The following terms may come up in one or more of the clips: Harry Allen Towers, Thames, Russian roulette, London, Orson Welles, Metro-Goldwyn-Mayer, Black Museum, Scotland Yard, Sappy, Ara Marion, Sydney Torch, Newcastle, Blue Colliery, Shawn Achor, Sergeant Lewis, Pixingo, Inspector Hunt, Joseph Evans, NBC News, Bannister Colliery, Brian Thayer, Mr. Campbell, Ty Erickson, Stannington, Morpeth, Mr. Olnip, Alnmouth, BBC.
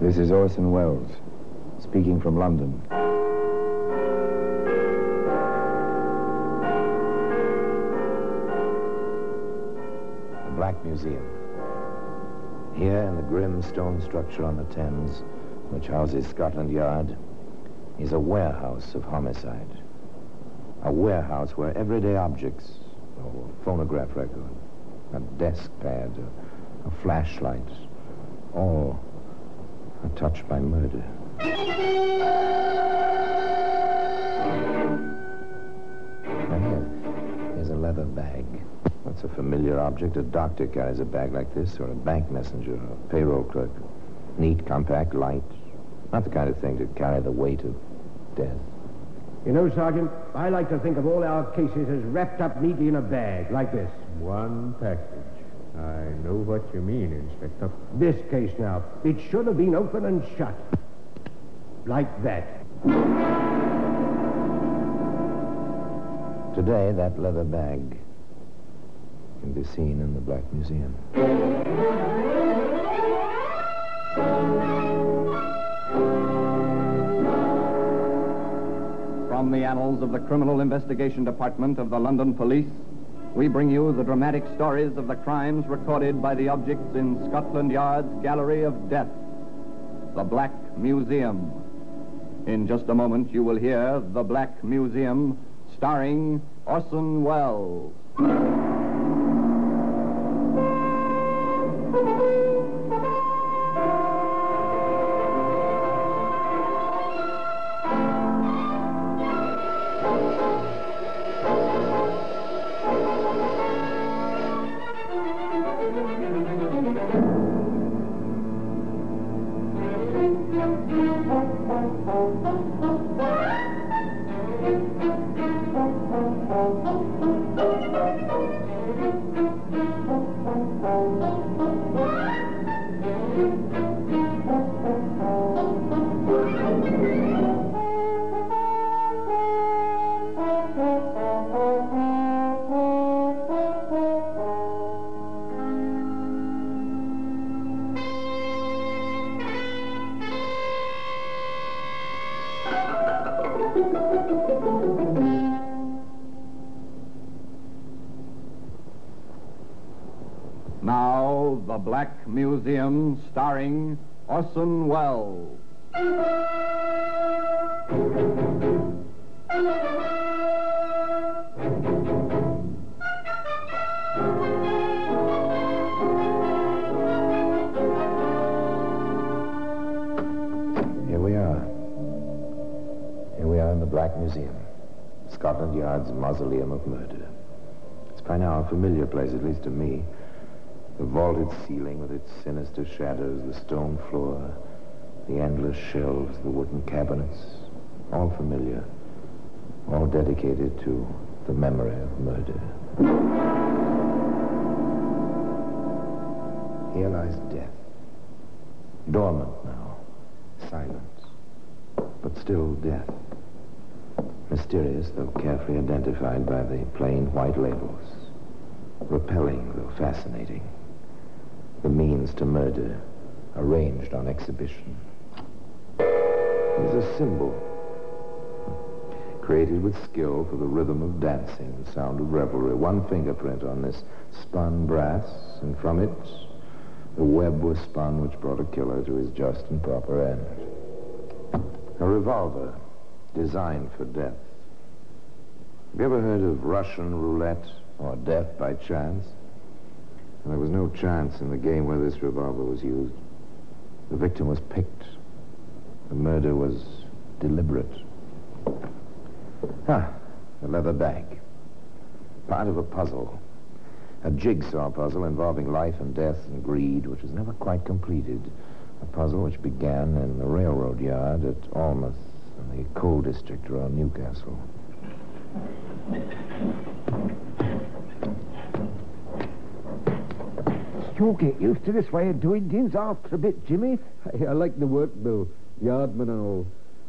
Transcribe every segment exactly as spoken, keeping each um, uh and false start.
This is Orson Welles, speaking from London. The Black Museum. Here in the grim stone structure on the Thames, which houses Scotland Yard, is a warehouse of homicide. A warehouse where everyday objects, or a phonograph record, a desk pad, a, a flashlight, all are touched by murder. Now here, here's a leather bag. That's a familiar object. A doctor carries a bag like this, or a bank messenger, or a payroll clerk. Neat, compact, light. Not the kind of thing to carry the weight of death. You know, Sergeant, I like to think of all our cases as wrapped up neatly in a bag, like this. One package. I know what you mean, Inspector. This case now, it should have been open and shut. Like that. Today, that leather bag can be seen in the Black Museum. From the annals of the Criminal Investigation Department of the London Police, we bring you the dramatic stories of the crimes recorded by the objects in Scotland Yard's Gallery of Death, the Black Museum. In just a moment, you will hear The Black Museum, starring Orson Welles. Now, The Black Museum, starring Orson Welles. Here we are. Here we are in the Black Museum, Scotland Yard's Mausoleum of Murder. It's by now a familiar place, at least to me. The vaulted ceiling with its sinister shadows, the stone floor, the endless shelves, the wooden cabinets, all familiar, all dedicated to the memory of murder. Here lies death. Dormant now, silent, but still death. Mysterious, though carefully identified by the plain white labels. Repelling, though fascinating. The means to murder, arranged on exhibition. There's a symbol, created with skill for the rhythm of dancing, the sound of revelry. One fingerprint on this spun brass, and from it, the web was spun which brought a killer to his just and proper end. A revolver, designed for death. Have you ever heard of Russian roulette, or death by chance? And there was no chance in the game where this revolver was used. The victim was picked. The murder was deliberate. Ah, a leather bag. Part of a puzzle. A jigsaw puzzle involving life and death and greed, which was never quite completed. A puzzle which began in the railroad yard at Alnmouth, in the coal district around Newcastle. You'll get used to this way of doing things after a bit, Jimmy. I, I like the work, though, yardman and all.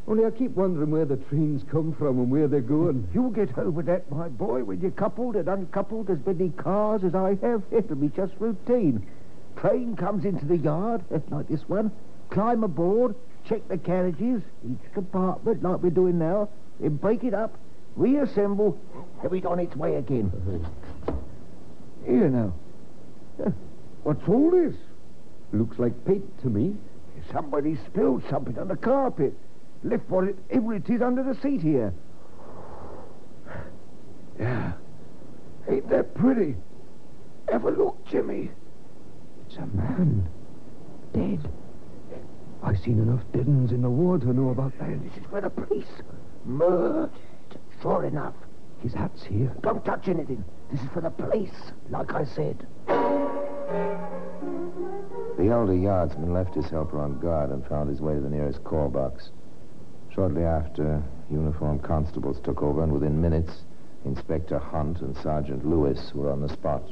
Only I keep wondering where the trains come from and where they're going. You'll get over that, my boy, when you're coupled and uncoupled as many cars as I have. It'll be just routine. Train comes into the yard, like this one. climb aboard, check the carriages, each compartment, like we're doing now, then break it up, reassemble, have it on its way again. Here now. What's all this? Looks like paint to me. Somebody spilled something on the carpet. Left whatever it is under the seat here. Yeah. Ain't that pretty? Have a look, Jimmy. It's a man. Dead. I've seen enough dead uns in the war to know about that. This is where the police... Murdered. Sure enough. His hat's here. Don't touch anything. This is for the police, like I said. The elder yardsman left his helper on guard and found his way to the nearest call box. Shortly after, uniformed constables took over, and within minutes, Inspector Hunt and Sergeant Lewis were on the spot.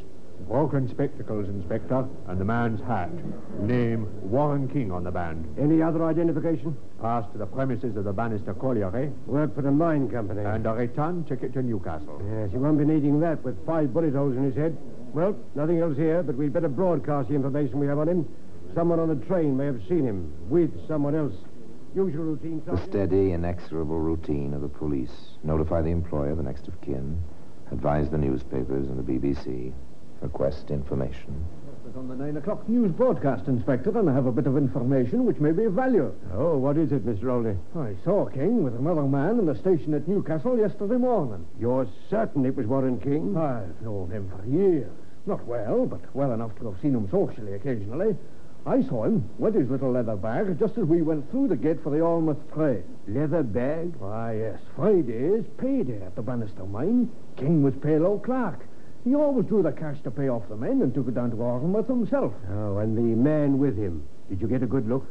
Walker and spectacles, Inspector, and the man's hat. Name, Warren King on the band. Any other identification? Passed to the premises of the Bannister Colliery. Worked for the mine company. And a return ticket to Newcastle. Yes, he won't be needing that with five bullet holes in his head. Well, nothing else here, but we'd better broadcast the information we have on him. Someone on the train may have seen him, with someone else. Usual routine... The steady, inexorable routine of the police. Notify the employer, the next of kin. Advise the newspapers and the B B C. Request information. On the nine o'clock news broadcast, Inspector, and I have a bit of information which may be of value. Oh, what is it, Miss Rowley? I saw King with another man in the station at Newcastle yesterday morning. You're certain it was Warren King? I've known him for years. Not well, but well enough to have seen him socially occasionally. I saw him with his little leather bag just as we went through the gate for the Alnmouth train. Leather bag? Why, yes. Friday's payday at the Bannister mine. King was payroll clerk. He always drew the cash to pay off the men and took it down to Alnmouth himself. Oh, and the man with him. Did you get a good look?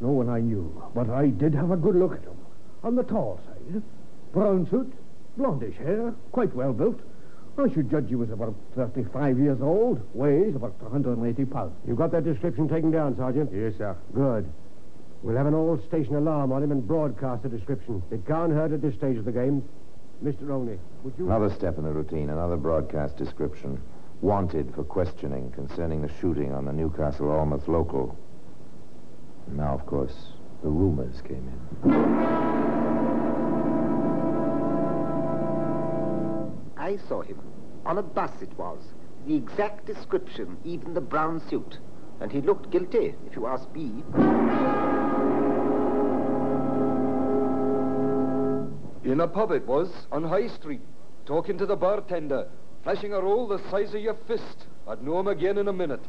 No one I knew, but I did have a good look at him. On the tall side. Brown suit, blondish hair, quite well built. I should judge he was about thirty-five years old, weighs about one hundred eighty pounds. You got that description taken down, Sergeant? Yes, sir. Good. We'll have an all-station alarm on him and broadcast the description. It can't hurt at this stage of the game. Mister Olnip, would you... Another step in the routine, another broadcast description. Wanted for questioning concerning the shooting on the Newcastle-Alnmouth local. And now, of course, the rumors came in. I saw him. On a bus it was. The exact description, even the brown suit. And he looked guilty, if you ask me. In a pub it was, on High Street, talking to the bartender, flashing a roll the size of your fist. I'd know him again in a minute.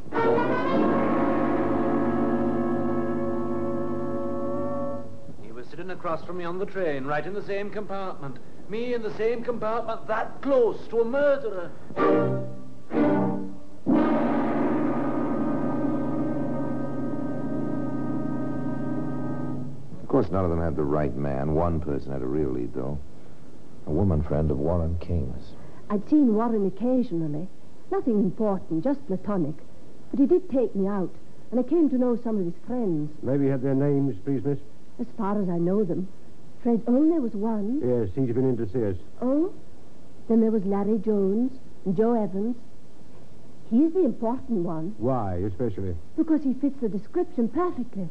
He was sitting across from me on the train, right in the same compartment. Me in the same compartment, that close to a murderer. Of course, none of them had the right man. One person had a real lead, though. A woman friend of Warren King's. I'd seen Warren occasionally. Nothing important, just platonic. But he did take me out, and I came to know some of his friends. Maybe you have their names, please, miss? As far as I know them. Fred Olney was one. Yes, he's been in to see us. Oh? Then there was Larry Jones and Joe Evans. He's the important one. Why, especially? Because he fits the description perfectly.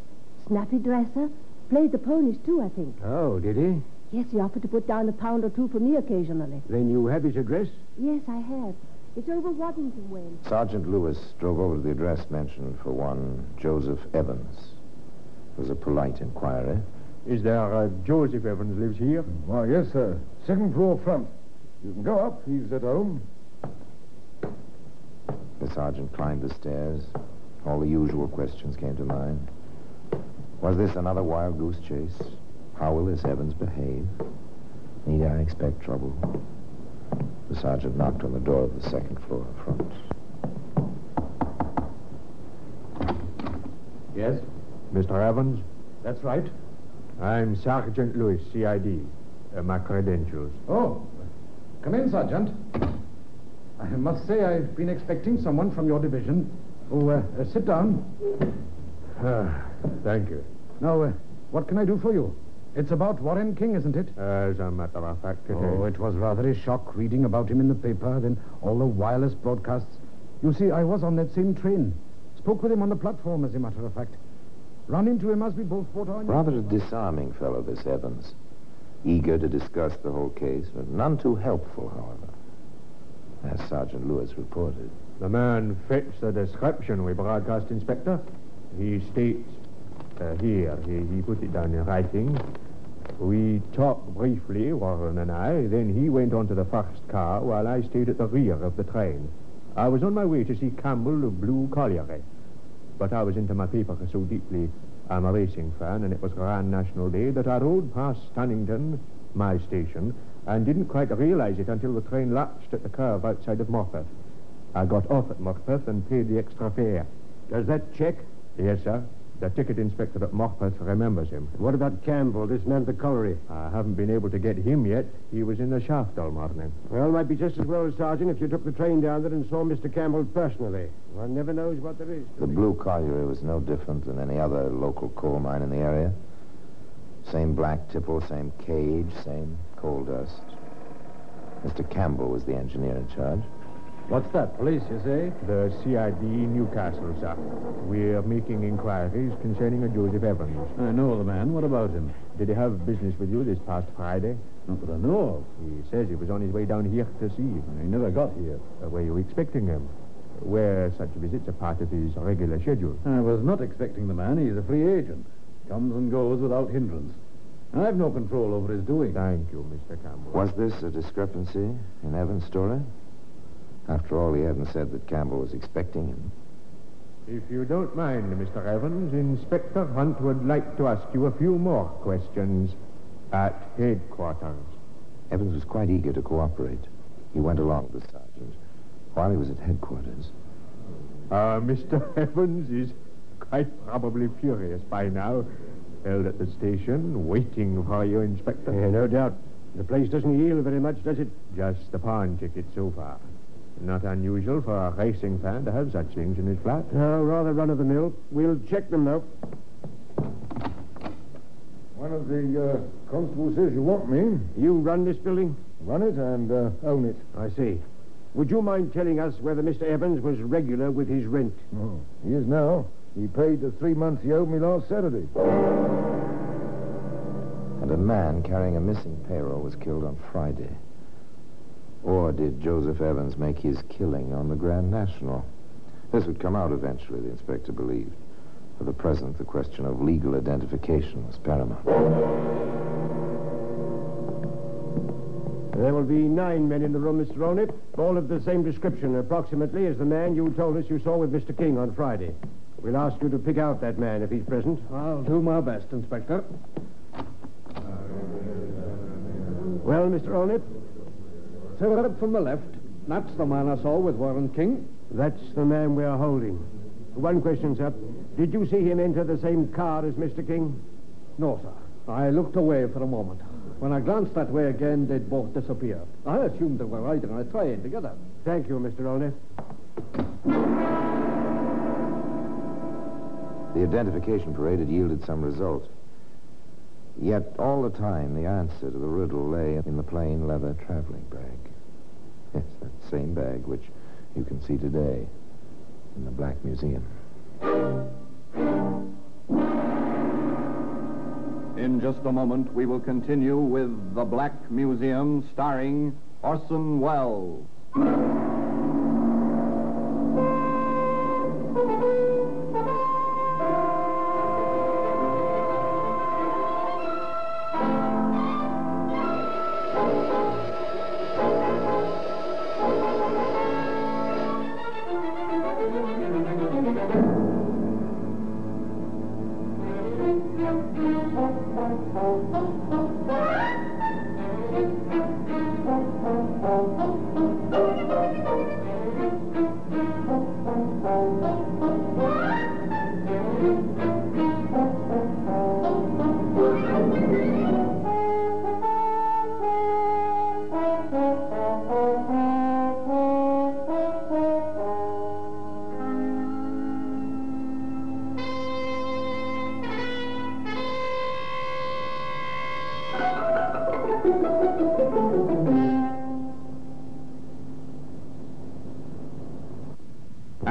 Snappy dresser... Played the ponies, too, I think. Oh, did he? Yes, he offered to put down a pound or two for me occasionally. Then you have his address? Yes, I have. It's over Waddington Way. Sergeant Lewis drove over to the address mentioned for one Joseph Evans. It was a polite inquiry. Is there a Joseph Evans lives here? Why, yes, sir. Second floor front. You can go up. He's at home. The sergeant climbed the stairs. All the usual questions came to mind. Was this another wild goose chase? How will this Evans behave? Need I expect trouble? The sergeant knocked on the door of the second floor in front. Yes? Mister Evans? That's right. I'm Sergeant Lewis, C I D. Uh, my credentials. Oh. Come in, Sergeant. I must say I've been expecting someone from your division. Oh, uh, uh, sit down. Ah, thank you. Now, uh, what can I do for you? It's about Warren King, isn't it? As a matter of fact, it is. Oh, it was rather a shock reading about him in the paper, then all the wireless broadcasts. You see, I was on that same train. Spoke with him on the platform, as a matter of fact. Run into him must be both foot on you. Rather a disarming fellow, this Evans. Eager to discuss the whole case, but none too helpful, however. As Sergeant Lewis reported. The man fits the description we broadcast, Inspector. He states, uh, here, he, he put it down in writing. We talked briefly, Warren and I, then he went on to the first car while I stayed at the rear of the train. I was on my way to see Campbell of Blue Colliery, but I was into my paper so deeply. I'm a racing fan, and it was Grand National Day that I rode past Stannington, my station, and didn't quite realize it until the train lapsed at the curve outside of Morpeth. I got off at Morpeth and paid the extra fare. Does that check? Yes, sir. The ticket inspector at Morpeth remembers him. What about Campbell, this man at the colliery? I haven't been able to get him yet. He was in the shaft all morning. Well, it might be just as well, Sergeant, if you took the train down there and saw Mister Campbell personally. One never knows what there is. The Blue Colliery was no different than any other local coal mine in the area. Same black tipple, same cage, same coal dust. Mister Campbell was the engineer in charge. What's that, police, you say? The C I D Newcastle, sir. We're making inquiries concerning a Joseph Evans. I know the man. What about him? Did he have business with you this past Friday? Not that I know of. He says he was on his way down here to see you. He never got here. Uh, were you expecting him? Were such visits a part of his regular schedule? I was not expecting the man. He's a free agent. Comes and goes without hindrance. I've no control over his doing. Thank you, Mister Campbell. Was this a discrepancy in Evans' story? After all, he hadn't said that Campbell was expecting him. If you don't mind, Mister Evans, Inspector Hunt would like to ask you a few more questions at headquarters. Evans was quite eager to cooperate. He went along with the sergeant while he was at headquarters. Uh, Mister Evans is quite probably furious by now. Held at the station, waiting for you, Inspector. Yeah, no doubt. The place doesn't yield very much, does it? Just the pawn ticket so far. Not unusual for a racing fan to have such things in his flat. No, rather run-of-the-mill. We'll check them, though. One of the uh, constables says you want me. You run this building? Run it and uh, own it. I see. Would you mind telling us whether Mister Evans was regular with his rent? Oh, he is now. He paid the three months he owed me last Saturday. And a man carrying a missing payroll was killed on Friday. Or did Joseph Evans make his killing on the Grand National? This would come out eventually, the inspector believed. For the present, the question of legal identification was paramount. There will be nine men in the room, Mister Olnip, all of the same description, approximately, as the man you told us you saw with Mister King on Friday. We'll ask you to pick out that man if he's present. I'll do my best, Inspector. Well, Mister Olnip? Right from the left. That's the man I saw with Warren King. That's the man we're holding. One question, sir. Did you see him enter the same car as Mister King? No, sir. I looked away for a moment. When I glanced that way again, they'd both disappeared. I assumed they were riding a train together. Thank you, Mister Olnip. The identification parade had yielded some result. Yet all the time, the answer to the riddle lay in the plain leather traveling bag. Yes, that same bag which you can see today in the Black Museum. In just a moment, we will continue with The Black Museum, starring Orson Welles.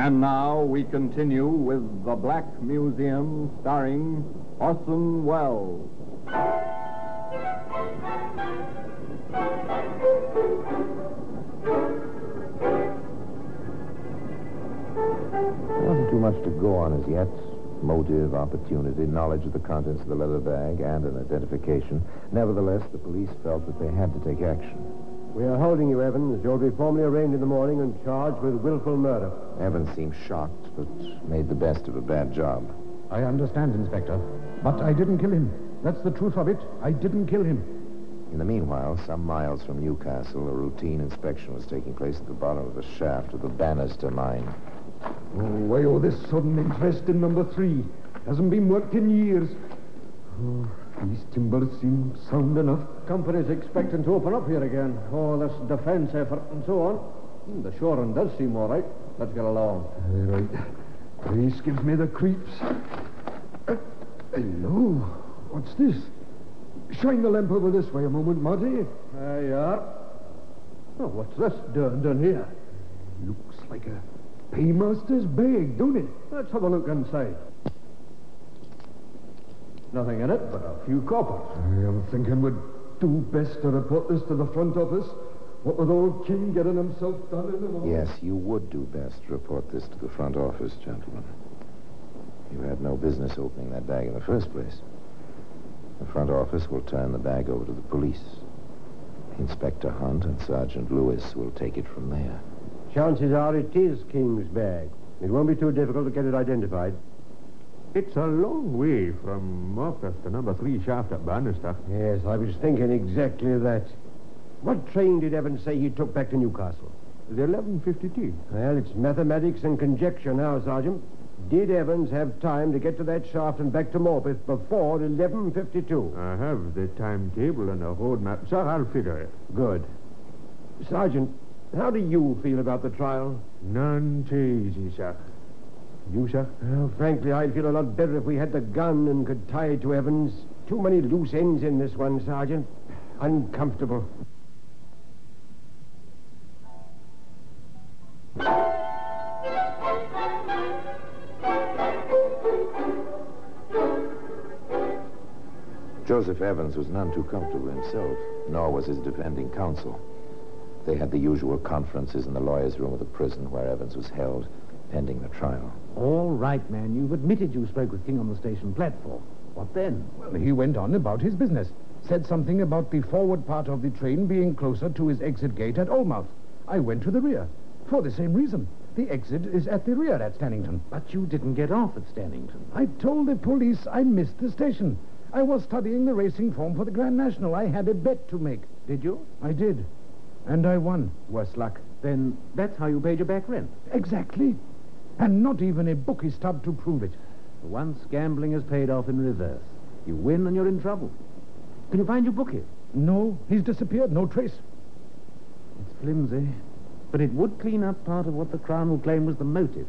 And now we continue with The Black Museum, starring Orson Welles. There wasn't too much to go on as yet. Motive, opportunity, knowledge of the contents of the leather bag, and an identification. Nevertheless, the police felt that they had to take action. We are holding you, Evans. You'll be formally arraigned in the morning and charged with willful murder. Evans seemed shocked, but made the best of a bad job. I understand, Inspector, but I didn't kill him. That's the truth of it. I didn't kill him. In the meanwhile, some miles from Newcastle, a routine inspection was taking place at the bottom of the shaft of the Bannister mine. Oh, why all this sudden interest in number three? Hasn't been worked in years. Oh. These timbers seem sound enough. Company's expecting to open up here again. Oh, this defense effort and so on. The shoring does seem all right. Let's get along. All right. Grace gives me the creeps. Uh, hello. What's this? Shine the lamp over this way a moment, Marty. There you are. Oh, what's this done, done here? Looks like a paymaster's bag, don't it? Let's have a look inside. Nothing in it but a few coppers. I am thinking we'd do best to report this to the front office. What with old King getting himself done in the morning. Yes, you would do best to report this to the front office, gentlemen. You had no business opening that bag in the first place. The front office will turn the bag over to the police. Inspector Hunt and Sergeant Lewis will take it from there. Chances are it is King's bag. It won't be too difficult to get it identified. It's a long way from Morpeth to number three shaft at Bannister. Yes, I was thinking exactly that. What train did Evans say he took back to Newcastle? The eleven fifty-two. Well, it's mathematics and conjecture now, Sergeant. Did Evans have time to get to that shaft and back to Morpeth before eleven fifty-two? I have the timetable and a road map, sir. I'll figure it. Good. Sergeant, how do you feel about the trial? None too easy, sir. You, sir? Well, frankly, I'd feel a lot better if we had the gun and could tie it to Evans. Too many loose ends in this one, Sergeant. Uncomfortable. Joseph Evans was none too comfortable himself, nor was his defending counsel. They had the usual conferences in the lawyer's room of the prison where Evans was held, pending the trial. All right, man, you've admitted you spoke with King on the station platform. What then? Well, he went on about his business. Said something about the forward part of the train being closer to his exit gate at Alnmouth. I went to the rear, for the same reason. The exit is at the rear at Stannington. But you didn't get off at Stannington. I told the police I missed the station. I was studying the racing form for the Grand National. I had a bet to make. Did you? I did. And I won. Worse luck. Then that's how you paid your back rent. Exactly. And not even a bookie stub to prove it. Once gambling is paid off in reverse. You win and you're in trouble. Can you find your bookie? No, he's disappeared. No trace. It's flimsy. But it would clean up part of what the Crown will claim was the motive.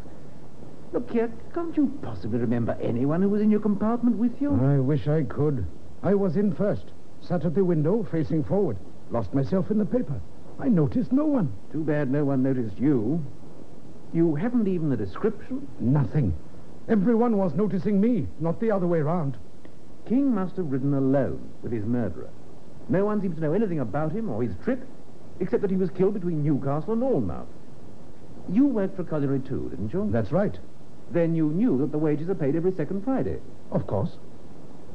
Look here, can't you possibly remember anyone who was in your compartment with you? I wish I could. I was in first. Sat at the window, facing forward. Lost myself in the paper. I noticed no one. Too bad no one noticed you. You haven't even a description? Nothing. Everyone was noticing me, not the other way round. King must have ridden alone with his murderer. No one seems to know anything about him or his trip, except that he was killed between Newcastle and Alnmouth. You worked for Colliery too, didn't you? That's right. Then you knew that the wages are paid every second Friday? Of course.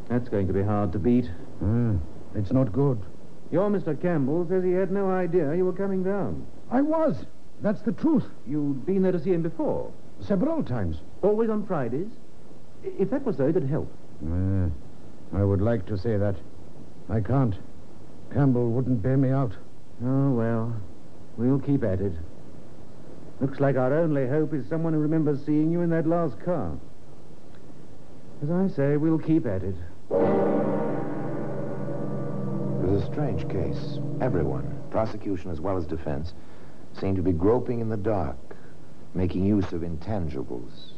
That's going to be hard to beat. Mm, it's not good. Your Mister Campbell says he had no idea you were coming down. I was. That's the truth. You'd been there to see him before? Several times. Always on Fridays? If that was so, it'd help. Uh, I would like to say that. I can't. Campbell wouldn't bear me out. Oh, well. We'll keep at it. Looks like our only hope is someone who remembers seeing you in that last car. As I say, we'll keep at it. It was a strange case. Everyone, prosecution as well as defense, seemed to be groping in the dark, making use of intangibles.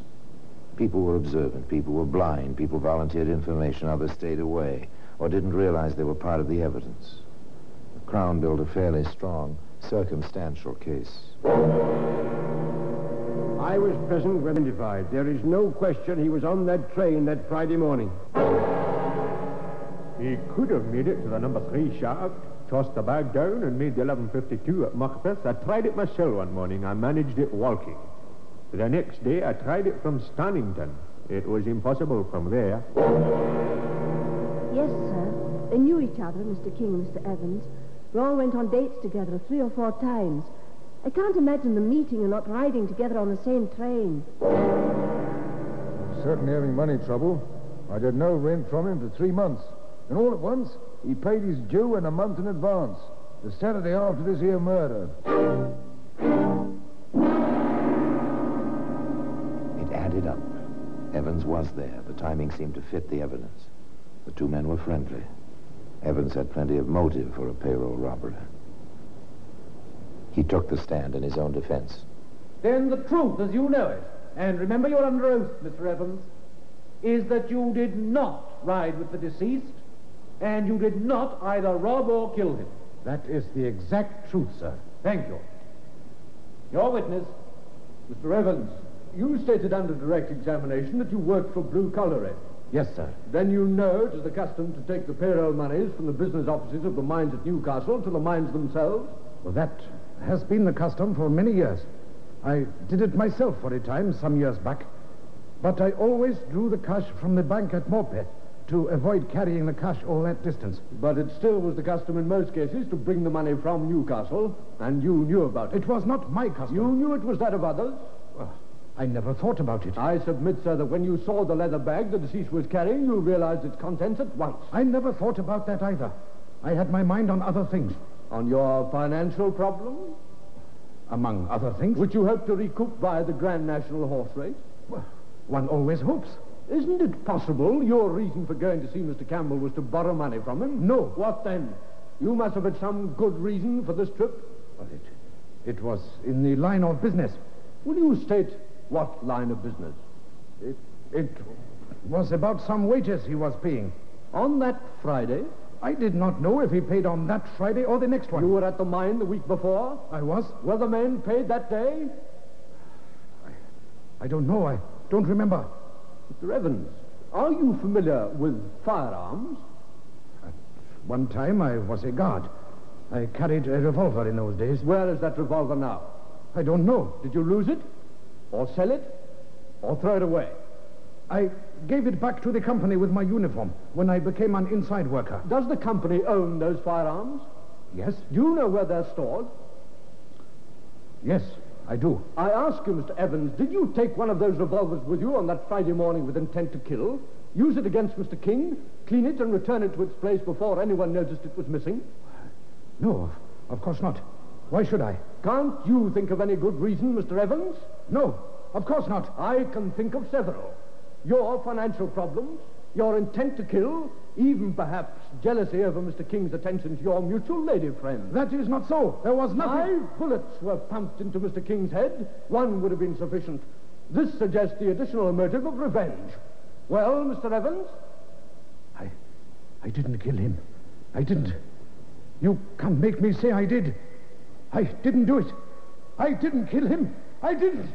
People were observant, people were blind, people volunteered information, others stayed away, or didn't realize they were part of the evidence. The Crown built a fairly strong, circumstantial case. I was present when identified. There is no question he was on that train that Friday morning. He could have made it to the number three shaft, tossed the bag down and made the eleven fifty-two at Morpeth. I tried it myself one morning. I managed it walking. The next day, I tried it from Stannington. It was impossible from there. Yes, sir. They knew each other, Mister King and Mister Evans. They all went on dates together three or four times. I can't imagine them meeting and not riding together on the same train. I'm certainly having money trouble. I did no rent from him for three months. And all at once, he paid his due in a month in advance. The Saturday after this here murder. It added up. Evans was there. The timing seemed to fit the evidence. The two men were friendly. Evans had plenty of motive for a payroll robbery. He took the stand in his own defense. Then the truth, as you know it, and remember you're under oath, Mister Evans, is that you did not ride with the deceased, and you did not either rob or kill him. That is the exact truth, sir. Thank you. Your witness, Mister Evans, you stated under direct examination that you worked for Blue Colliery. Yes, sir. Then you know it is the custom to take the payroll monies from the business offices of the mines at Newcastle to the mines themselves? Well, that has been the custom for many years. I did it myself for a time some years back. But I always drew the cash from the bank at Morpeth to avoid carrying the cash all that distance. But it still was the custom in most cases to bring the money from Newcastle, and you knew about it. It was not my custom. You knew it was that of others? Well, I never thought about it. I submit, sir, that when you saw the leather bag the deceased was carrying, you realized its contents at once. I never thought about that either. I had my mind on other things. On your financial problem? Among other things. Which you hope to recoup by the Grand National horse race? Well, one always hopes. Isn't it possible your reason for going to see Mister Campbell was to borrow money from him? No. What then? You must have had some good reason for this trip. Well, it, it was in the line of business. Will you state what line of business? It, it was about some wages he was paying. On that Friday? I did not know if he paid on that Friday or the next one. You were at the mine the week before? I was. Were the men paid that day? I, I don't know. I don't remember. Mister Evans, are you familiar with firearms? At one time I was a guard. I carried a revolver in those days. Where is that revolver now? I don't know. Did you lose it? Or sell it? Or throw it away? I gave it back to the company with my uniform when I became an inside worker. Does the company own those firearms? Yes. Do you know where they're stored? Yes, I do. I ask you, Mister Evans, did you take one of those revolvers with you on that Friday morning with intent to kill, use it against Mister King, clean it and return it to its place before anyone noticed it was missing? No, of course not. Why should I? Can't you think of any good reason, Mister Evans? No, of course not. I can think of several. Your financial problems, your intent to kill, even perhaps jealousy over Mister King's attention to your mutual lady friend. That is not so. There was nothing... Five bullets were pumped into Mister King's head. One would have been sufficient. This suggests the additional motive of revenge. Well, Mister Evans? I... I didn't kill him. I didn't. You can't make me say I did. I didn't do it. I didn't kill him. I didn't.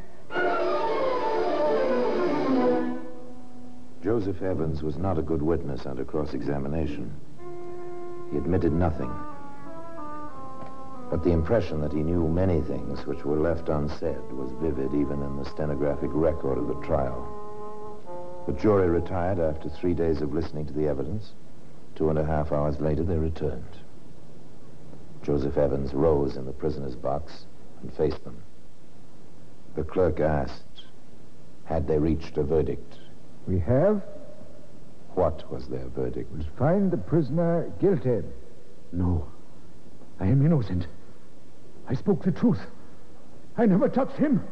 Joseph Evans was not a good witness under cross-examination. He admitted nothing. But the impression that he knew many things which were left unsaid was vivid even in the stenographic record of the trial. The jury retired after three days of listening to the evidence. Two and a half hours later, they returned. Joseph Evans rose in the prisoner's box and faced them. The clerk asked, had they reached a verdict? We have. What was their verdict? We find the prisoner guilty. No, I am innocent. I spoke the truth. I never touched him.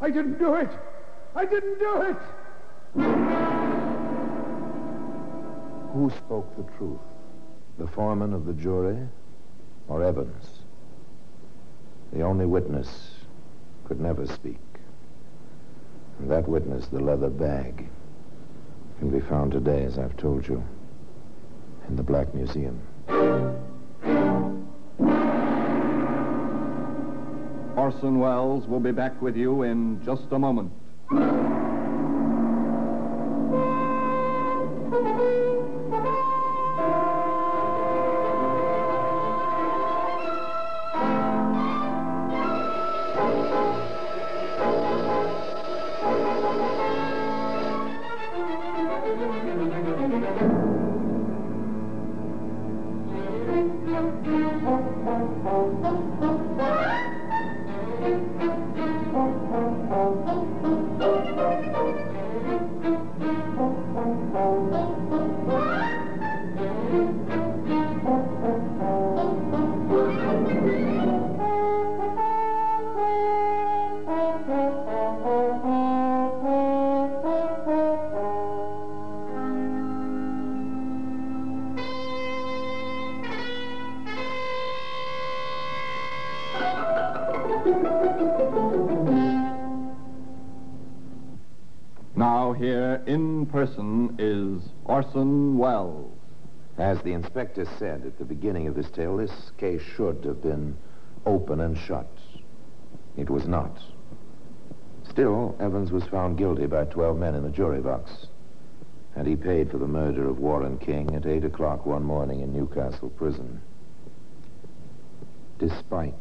I didn't do it. I didn't do it. Who spoke the truth? The foreman of the jury or Evans? The only witness could never speak. And that witness, the leather bag, can be found today, as I've told you, in the Black Museum. Orson Welles will be back with you in just a moment. Now here in person is Orson Welles. As the inspector said at the beginning of this tale, this case should have been open and shut. It was not. Still, Evans was found guilty by twelve men in the jury box, and he paid for the murder of Warren King at eight o'clock one morning in Newcastle prison. Despite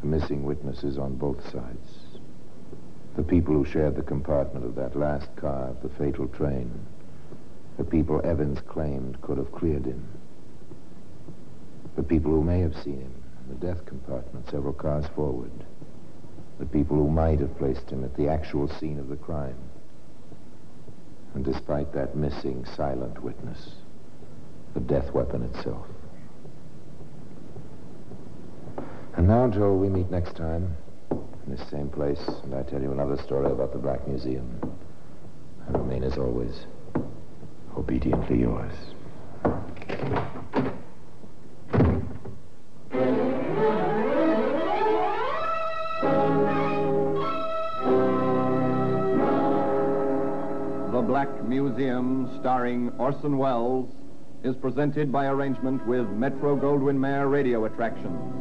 the missing witnesses on both sides, the people who shared the compartment of that last car of the fatal train, the people Evans claimed could have cleared him, the people who may have seen him in the death compartment several cars forward, the people who might have placed him at the actual scene of the crime. And despite that missing silent witness, the death weapon itself. And now, Joel, we meet next time in this same place, and I tell you another story about the Black Museum. I remain, as always, obediently yours. The Black Museum, starring Orson Welles, is presented by arrangement with Metro-Goldwyn-Mayer Radio Attractions.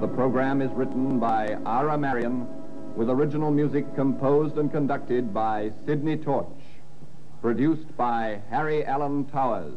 The program is written by Ara Marion, with original music composed and conducted by Sydney Torch. Produced by Harry Allen Towers.